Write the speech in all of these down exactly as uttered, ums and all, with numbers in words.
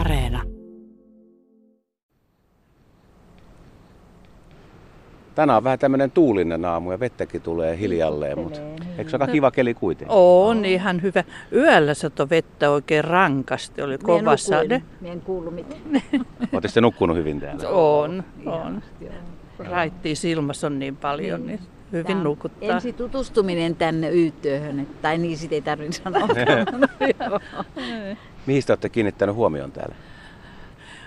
Areena. Tänään on vähän tämmöinen tuulinen aamu ja vettäkin tulee hiljalleen, mutta eikö se aika kiva keli kuitenkin? On ihan hyvä. Yöllä sato vettä oikein rankasti, oli kova sade. Mie en kuullut mitään. Ootte sitten nukkunut hyvin täällä? On, on. Raittia silmässä on niin paljon, niin hyvin nukuttaa. Ensi tutustuminen tänne Ytöhön, tai niin sit ei tarvitse sanoa. Mihin te olette kiinnittänyt huomioon täällä?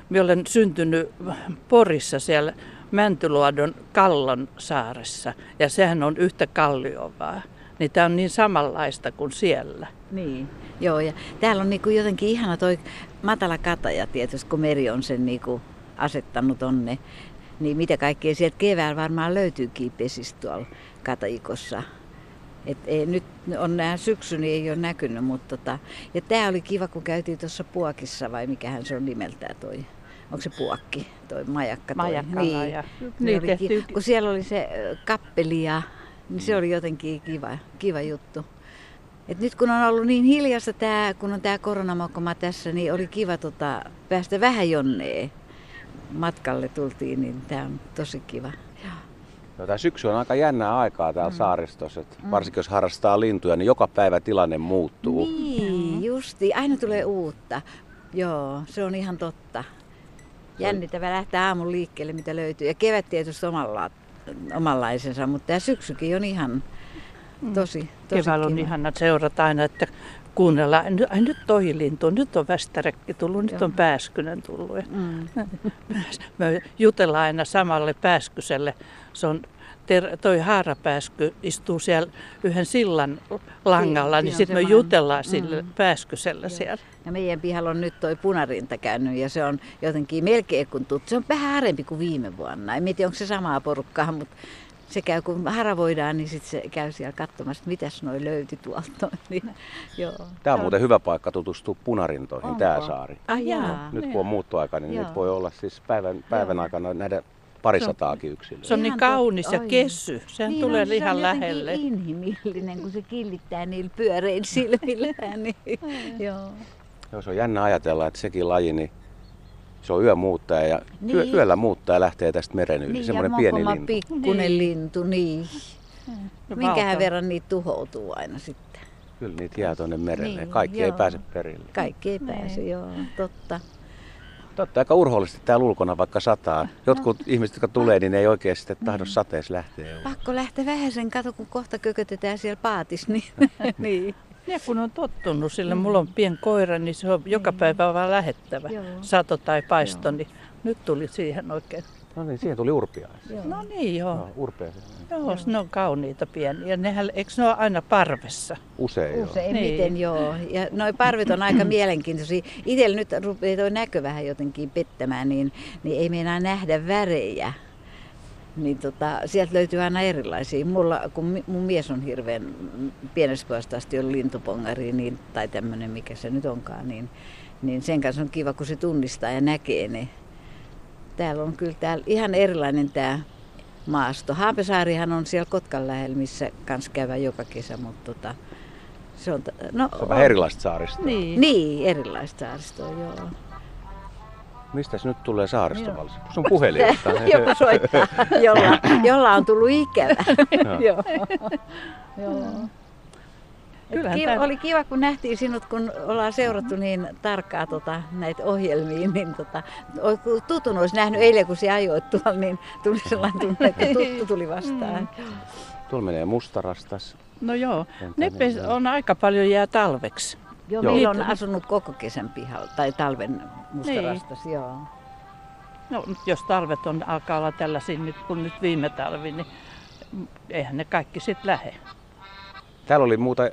Minä olen syntynyt Porissa siellä Mäntyluodon Kallon saaressa, ja sehän on yhtä kalliovaa. Niin tämä on niin samanlaista kuin siellä. Niin, joo, ja täällä on niinku jotenkin ihana toi matala kataja tietysti, kun meri on sen niinku asettanut tonne. Niin mitä kaikkea sieltä keväällä varmaan löytyykin pesistä tuolla katajikossa. Et ei, nyt on nämä syksy, niin ei ole näkynyt, mutta tota, ja tää oli kiva, kun käytiin tuossa Puokissa, vai mikähän se on nimeltään toi, onko se Puokki, toi majakka toi. Niin, ja niin oli, kun siellä oli se kappeli, ja, niin se oli jotenkin kiva, kiva juttu. Et nyt kun on ollut niin hiljaista tää, kun on tää koronamokoma tässä, niin oli kiva tota, päästä vähän jonneen. Matkalle tultiin, niin tää on tosi kiva. No, tämä syksy on aika jännää aikaa täällä mm. saaristossa, mm. varsinkin jos harrastaa lintuja, niin joka päivä tilanne muuttuu. Niin, justi, aina tulee uutta. Joo, se on ihan totta. Jännittävä lähtee aamun liikkeelle, mitä löytyy. Ja kevät tietysti omalla, omanlaisensa, mutta tämä syksykin on ihan tosi, tosi keväällä on ihana seurata aina, että kuunnellaan, ai nyt toi lintu, nyt on västäräkki tullut, nyt joo. On pääskynen tullut. Mm. Me jutellaan aina samalle pääskyselle. Se on, ter- toi haarapääsky istuu siellä yhden sillan langalla, si- niin sitten me jutellaan sille mm. pääskyselle ja. Siellä. Ja meidän pihalla on nyt toi punarinta käynyt, ja se on jotenkin melkein kun tuttu. Se on vähän harempi kuin viime vuonna. En tiedä, onko se samaa porukkaa, mutta se käy, kun haravoidaan, niin sitten se käy siellä katsomassa, että mitäs noi löyti tuolta. Niin, joo. Tämä on muuten hyvä paikka tutustua punarintoihin, onko? Tämä saari. Ah, jaa. Nyt kun on muuttoaika, niin nyt voi olla siis päivän, päivän aikana nähdä parisataakin yksilöä. Se on niin kaunis ja kesy. Sehän niin tulee on, ihan se lähelle. Se on inhimillinen, kun se killittää niillä pyörein silmillään. Niin. Joo. Joo, se on jännä ajatella, että sekin laji, niin se on yömuuttaja ja niin. yö, yöllä muuttaa ja lähtee tästä meren yli. Niin, semmoinen pieni lintu. Pikkunen lintu, niin. niin. No, minkähän verran niitä tuhoutuu aina sitten. Kyllä niitä jää tuonne merelle. Niin, kaikki joo. ei pääse perille. Kaikki ei pääse, niin. joo, totta. Totta, aika urhoollisesti täällä ulkona vaikka sataa. Jotkut ihmiset, jotka tulee, niin ei oikein sitten tahdo sateessa lähteä. Pakko lähteä vähän sen, kato kun kohta kökötetään siellä paatissa. Niin. niin. Ja kun on tottunut sille, mm. mulla on pien koira, niin se on joka päivä vaan lähettävä, joo. sato tai paisto, joo. niin nyt tuli siihen oikein. No niin, siihen tuli urpiaisia. No niin, joo. No, urpiaisia. Joo, joo, ne on kauniita pieniä. Nehän, eikö ne ole aina parvessa? Usein, Usein joo. Miten niin. joo. Ja noi parvet on aika mielenkiintoisia. Itsellä nyt rupeaa tuo näkö vähän jotenkin pettämään, niin, niin ei meinaa nähdä värejä. Niin tota, sieltä löytyy aina erilaisia. Mulla, kun mun mies on hirveän pienestä puolesta asti on lintupongari, niin, tai tämmöinen mikä se nyt onkaan, niin, niin sen kanssa on kiva, kun se tunnistaa ja näkee ne. Täällä on kyllä täällä ihan erilainen tää maasto. Haapasaarihan on siellä Kotkan lähellä, missä kanssa käydään joka kesä, mutta tota, se on... No, se on vähän erilaista saaristoa. Niin, niin erilaista saaristoa, joo. Mistäs nyt tulee saaristovalsi? Sun puhelijasta. Joku soittaa, jolla, jolla on tullut ikävä. Joo. Joo. Kiva, oli kiva, kun nähtiin sinut, kun ollaan seurattu niin tarkkaa tota, näitä ohjelmia. Niin tota, tutun olisi nähnyt eilen, kun se ajoit tuolla, niin tuli sellainen tunne, että tuttu tuli vastaan. Mm. Tuolla menee mustarastas. No joo, ne on aika paljon jää talveksi. Joo, joo. Meillä on asunut koko kesän pihalla, tai talven mustarastas, niin. joo. No, jos talvet on, alkaa olla tällaisia nyt, kun nyt viime talvi, niin eihän ne kaikki sitten lähde. Täällä oli muuta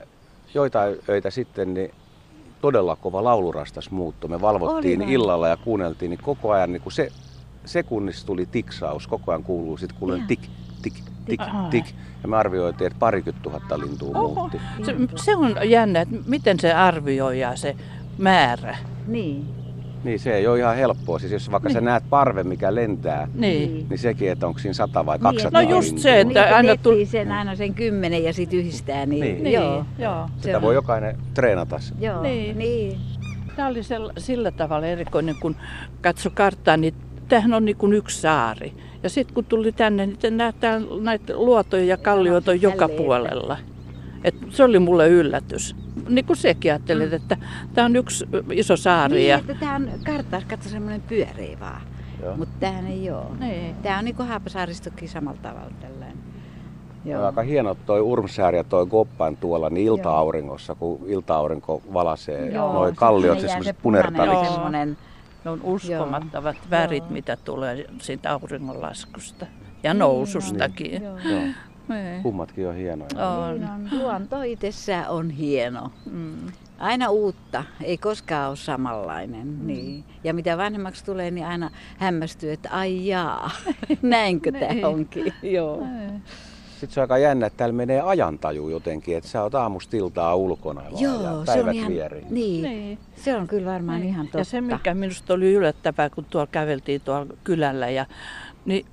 joitain öitä sitten, niin todella kova laulurastas muutto. Me valvottiin oli illalla ja kuunneltiin, niin koko ajan niin kun se sekunnissa tuli tiksaus, koko ajan kuuluu sitten kuulen tik, tik. Tik, tik. Ja me arvioitiin, että parikymmentä tuhatta lintua Oho. muutti. Se, se on jännä, että miten se arvioi ja se määrä. Niin. Niin, se ei ole ihan helppoa. Siis jos vaikka niin. sä näet parven, mikä lentää, niin, niin sekin, että onko siinä sata vai kaksisataa niin. No just se, lintua. Että aina tuli sen aina sen kymmenen ja sitten yhdistää. Niin, niin. Joo. Joo. Sitä voi jokainen treenata. Joo. Niin. Niin. Tämä oli sillä, sillä tavalla erikoinen, kun katso karttaa, niin tämähän on niin kuin yksi saari. Ja sitten kun tuli tänne, niin nähdään näitä luotoja ja kallioita joka puolella. Et se oli mulle yllätys. Niin kuin sekin ajattelit, mm. että tämä on yksi iso saari. Niin, ja... että tämä on karttaus, katso semmoinen pyörii vaan. Mutta tämähän ei ole. Niin. Tämä on niin kuin Haapasaaristokin samalla tavalla tällainen. Joo. Aika hieno toi Urmsaari ja toi Goppan tuolla niin ilta-auringossa, kun ilta-aurinko valasee noi kalliot se semmoiset punertaviksi. Ne on uskomattavat joo. värit, joo. mitä tulee siitä auringonlaskusta ja nousustakin. Niin. Kummatkin on hienoja. Luonto itsessään on hieno. Mm. Aina uutta, ei koskaan ole samanlainen. Mm. Niin. Ja mitä vanhemmaksi tulee, niin aina hämmästyy, että ai jaa, näinkö tämä onkin. Joo. Sitten se on aika jännä, että täällä menee ajantaju jotenkin, että sä oot aamusta iltaa ulkona vaan joo, ja päivät vieriin. Niin. niin, se on kyllä varmaan niin. ihan totta. Ja se mikä minusta oli yllättävää, kun tuolla käveltiin tuolla kylällä ja niin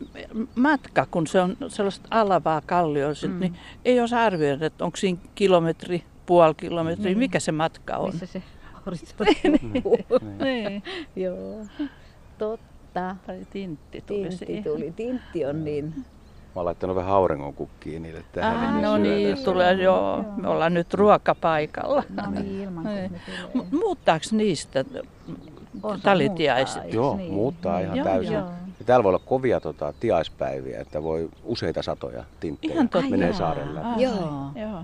matka, kun se on sellaista alavaa kallioista, mm. niin ei osaa arvioida, että onko siinä kilometri, puoli kilometriä, mm. mikä se matka on. Missä se horisontti on. Joo, totta. Tai tintti tuli tintti siihen. Tuli. Tintti on niin. Mä oon laittanut vähän auringonkukkia niille tähän. Ah, niin no niin, tulee joo. joo. Me ollaan nyt ruokapaikalla. No niin, ilman kun muuttaako niistä talitiaiset? Joo, niin. muuttaa ihan joo, täysin. Joo. Ja täällä voi olla kovia tota, tiaispäiviä, että voi useita satoja tinttejä. Ihan totta. Menee saaren läpi. Ah, joo. joo.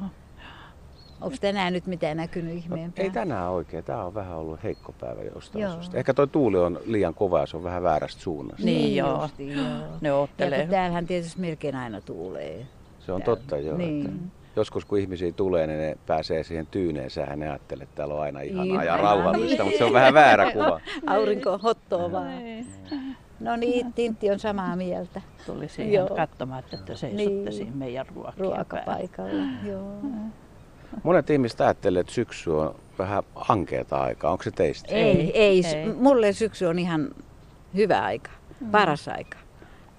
Onko tänään nyt mitään näkynyt ihmeen päällä? No, ei tänään oikein. Tämä on vähän ollut heikko päivä jostain syystä. Ehkä tuo tuuli on liian kova ja se on vähän väärästä suunnasta. Niin joo. Justi, joo. Ne ottelee. Ja kun täällähän tietysti melkein aina tuulee. Se on täällä. Totta joo. Niin. Että joskus kun ihmisiä tulee, niin ne pääsee siihen tyyneensä ja ne ajattelee, että täällä on aina ihanaa ja rauhallista, mutta se on vähän väärä kuva. Aurinko on hottoa vaan. No niin, Tintti on samaa mieltä. Tuli siihen katsomaan, että seisotte siinä meidän ruokapaikalla. Monet ihmiset ajattelee, että syksy on vähän ankeata aikaa. Onko se teistä? Ei, ei. ei. Mulle syksy on ihan hyvä aika, mm. paras aika.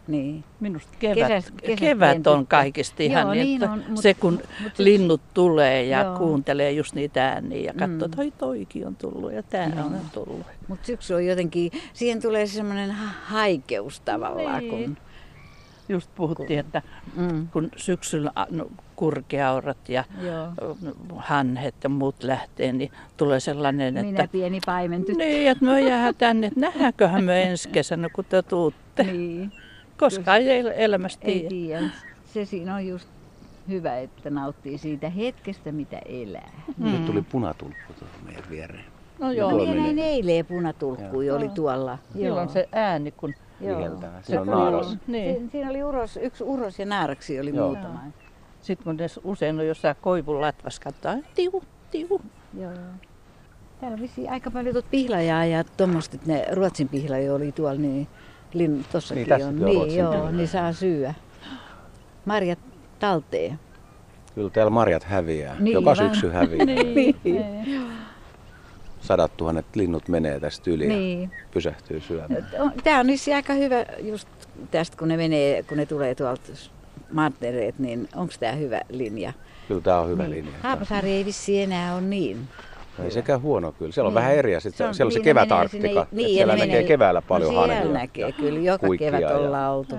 Niin. Minusta kevät, kesä, kesä kevät on kaikista ihan joo, niin, että on, mut, se kun mut, linnut tulee ja joo. kuuntelee just niitä ääniä ja katsoo, että mm. toikin on tullut ja tää no. on tullut. Mutta syksy on jotenkin, siihen tulee semmoinen haikeus tavallaan. Niin. Kun, just puhuttiin, että mm. kun syksyllä no, kurkiaurat ja joo. hanhet ja muut lähtee, niin tulee sellainen, minä että... Minä pieni paimentyttö. Niin, että me jäähän tänne, että nähdäänköhän me ensi kesänä, kun te tuutte. Niin. Koska ei elämästä tiedä. Ei tiedä. Se siinä on just hyvä, että nauttii siitä hetkestä, mitä elää. Mm. Nyt tuli punatulppu tuolla meidän viereen. No joo. Minä näin minne... eilen punatulkkuja oli tuolla. Silloin joo. se ääni, kun... Viheltää. Siinä on naaras. Niin. Siinä oli uros, yksi uros ja naaraksi oli joo. muutama. Sitten kun usein on jossain koivun latvassa, katsotaan, tiu, tiu. Joo. Täällä on vissiin aika paljon tuota pihlajaa ja tuommoista, että ne Ruotsin pihlaja oli tuolla, niin tuossakin niin, on. Niin, joo, pihlaja. Niin saa syyä. Marjat talteen. Kyllä täällä marjat häviää. Niin, joka syksy häviää. niin. niin. Sadat tuhannet linnut menee tästä yli niin. ja pysähtyy syömään. Tämä on niissä aika hyvä just tästä, kun ne menee, kun ne tulee tuolta mantereet, niin onko tämä hyvä linja? Kyllä tämä on hyvä niin. linja. Haapasaari ei vissiin enää ole niin. Ei sekään huono kyllä. Siellä on niin. vähän eriä. Sitten se on, siellä on se kevätarktika. Niin, siellä menee, näkee keväällä paljon no hanhia. Siellä näkee kyllä. Joka kevät ollaan oltu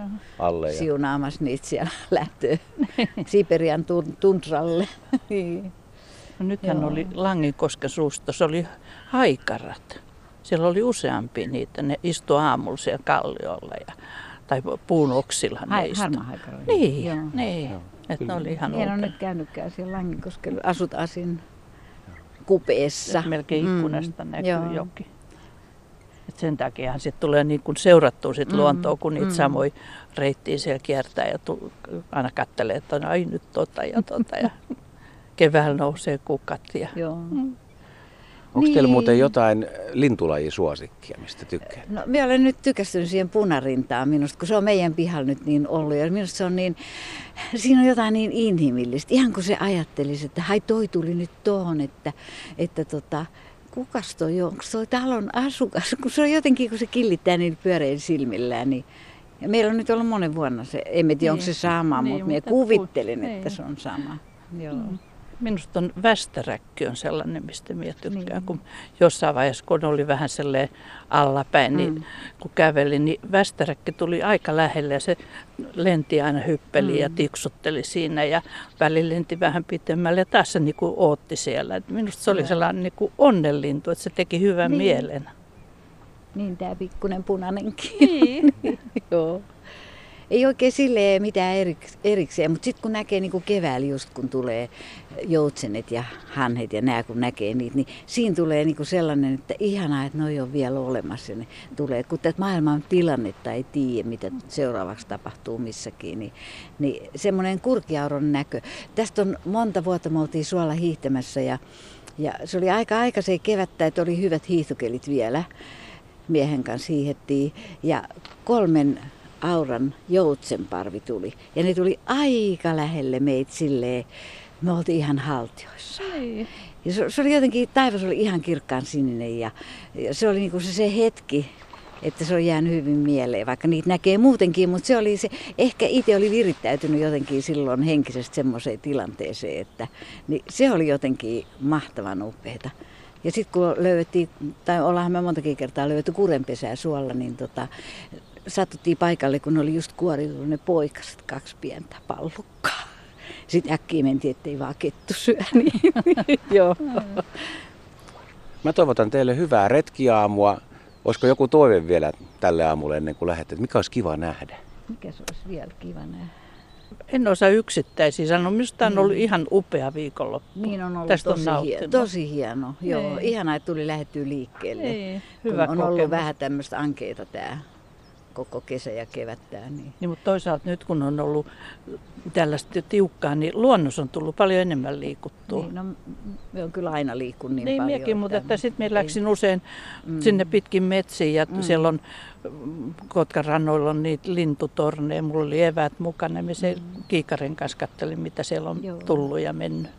ja siunaamassa niitä siellä lähtöä Siperian tundralle. niin. No nythän joo. oli Langinkosken suustossa oli haikarat. Siellä oli useampi niitä. Ne istuivat aamulla siellä kalliolla ja, tai puun oksilla ne istuivat. Harmahaikaroja. Niin, joo. niin. Joo. Että ne oli ihan en ole nyt käynytkään siellä Langinkoskella. Asutaan siinä kupeessa. Et melkein ikkunasta mm. näkyy joo. jokin. Et sen takiahan sit tulee niin kun seurattua sit mm. luontoa, kun niitä mm. samoja reittiä siellä kiertää ja tu- aina katselee, että ai nyt tota ja tota. Ja keväällä nousee kukat. Ja... Mm. Onko niin. teillä muuten jotain lintulajisuosikkia, mistä tykkää? No, minä olen nyt tykästynyt siihen punarintaan minusta, kun se on meidän pihalla nyt niin ollut. Ja minusta se on niin, siinä on jotain niin inhimillistä. Ihan kun se ajattelisi, että hai toi tuli nyt tuohon, että, että tota, kukas toi on? Onko toi talon asukas? Kun se on jotenkin, kun se killittää niin pyörein silmillään, niin... Ja meillä on nyt ollut monen vuonna se, en tiedä niin. onko se sama, niin, mutta minä kuvittelin, niin. että se on sama. Joo. Mm. Minusta on västäräkki on sellainen, mistä minä tykkään, mm. kun jossain vaiheessa, kun oli vähän selleen allapäin, niin mm. kun kävelin, niin västäräkki tuli aika lähelle ja se lenti aina hyppeli mm. ja tiksutteli siinä ja väli lenti vähän pitemmälle ja taas se niin kuin ootti siellä. Et minusta se oli sellainen niin kuin onnenlintu, että se teki hyvän niin. mielen. Niin, tämä pikkuinen punainenkin. Niin. Joo. Ei oikein silleen mitään erikseen, mutta sitten kun näkee niin kuin keväällä just kun tulee joutsenet ja hanhet ja nämä kun näkee niitä, niin siinä tulee niin kuin sellainen, että ihanaa, että noi on vielä olemassa. Ne tulee, kun tätä maailman tilannetta ei tiedä, mitä seuraavaksi tapahtuu missäkin, niin, niin semmoinen kurkiauron näkö. Tästä on monta vuotta, me oltiin suolla hiihtämässä ja, ja se oli aika aikaiseen kevättä, että oli hyvät hiihtokelit vielä. Miehen kanssa hiihettiin ja kolmen auran joutsenparvi tuli. Ja ne tuli aika lähelle meitä silleen, me oltiin ihan haltioissa. Ja se, se oli jotenkin, taivas oli ihan kirkkaan sininen ja, ja se oli niinku se, se hetki, että se on jäänyt hyvin mieleen, vaikka niitä näkee muutenkin, mutta se oli se, ehkä itse oli virittäytynyt jotenkin silloin henkisesti semmoiseen tilanteeseen, että niin se oli jotenkin mahtavan upeata. Ja sitten kun löydettiin, tai ollaanhan me montakin kertaa löydetty kurenpesää suolla, niin tota, satuttiin paikalle, kun oli just kuoriutunut ne poikaset, kaksi pientä pallukkaa. Sitten äkkiä mentiin, ettei vaan kettu syö. Niin. Joo. Mä toivotan teille hyvää retkiaamua. Olisiko joku toive vielä tälle aamulle ennen kuin lähdette? Mikä olisi kiva nähdä? Mikä se olisi vielä kiva nähdä? En osaa yksittäisiä sanoa. Minusta on ollut ihan upea viikonloppu. Niin on ollut. Tästä tosi, on hieno, tosi hieno. Joo, ihanaa, että tuli lähdettyä liikkeelle. Ei, hyvä on kokemus. Ollut vähän tämmöistä ankeita tämä koko kesä ja kevättää. Niin. Niin, mutta toisaalta nyt kun on ollut tällaista tiukkaa, niin luonnos on tullut paljon enemmän liikuttua. Niin, no, me on kyllä aina liikkunut niin, niin paljon. Niin, minäkin, mutta sitten minä läksin usein mm. sinne pitkin metsiin ja mm. siellä on Kotkan rannoilla on niitä lintutorneja, mulla oli eväät mukana, minä mm. kiikarin kanssa kattelin, mitä siellä on Joo. tullut ja mennyt.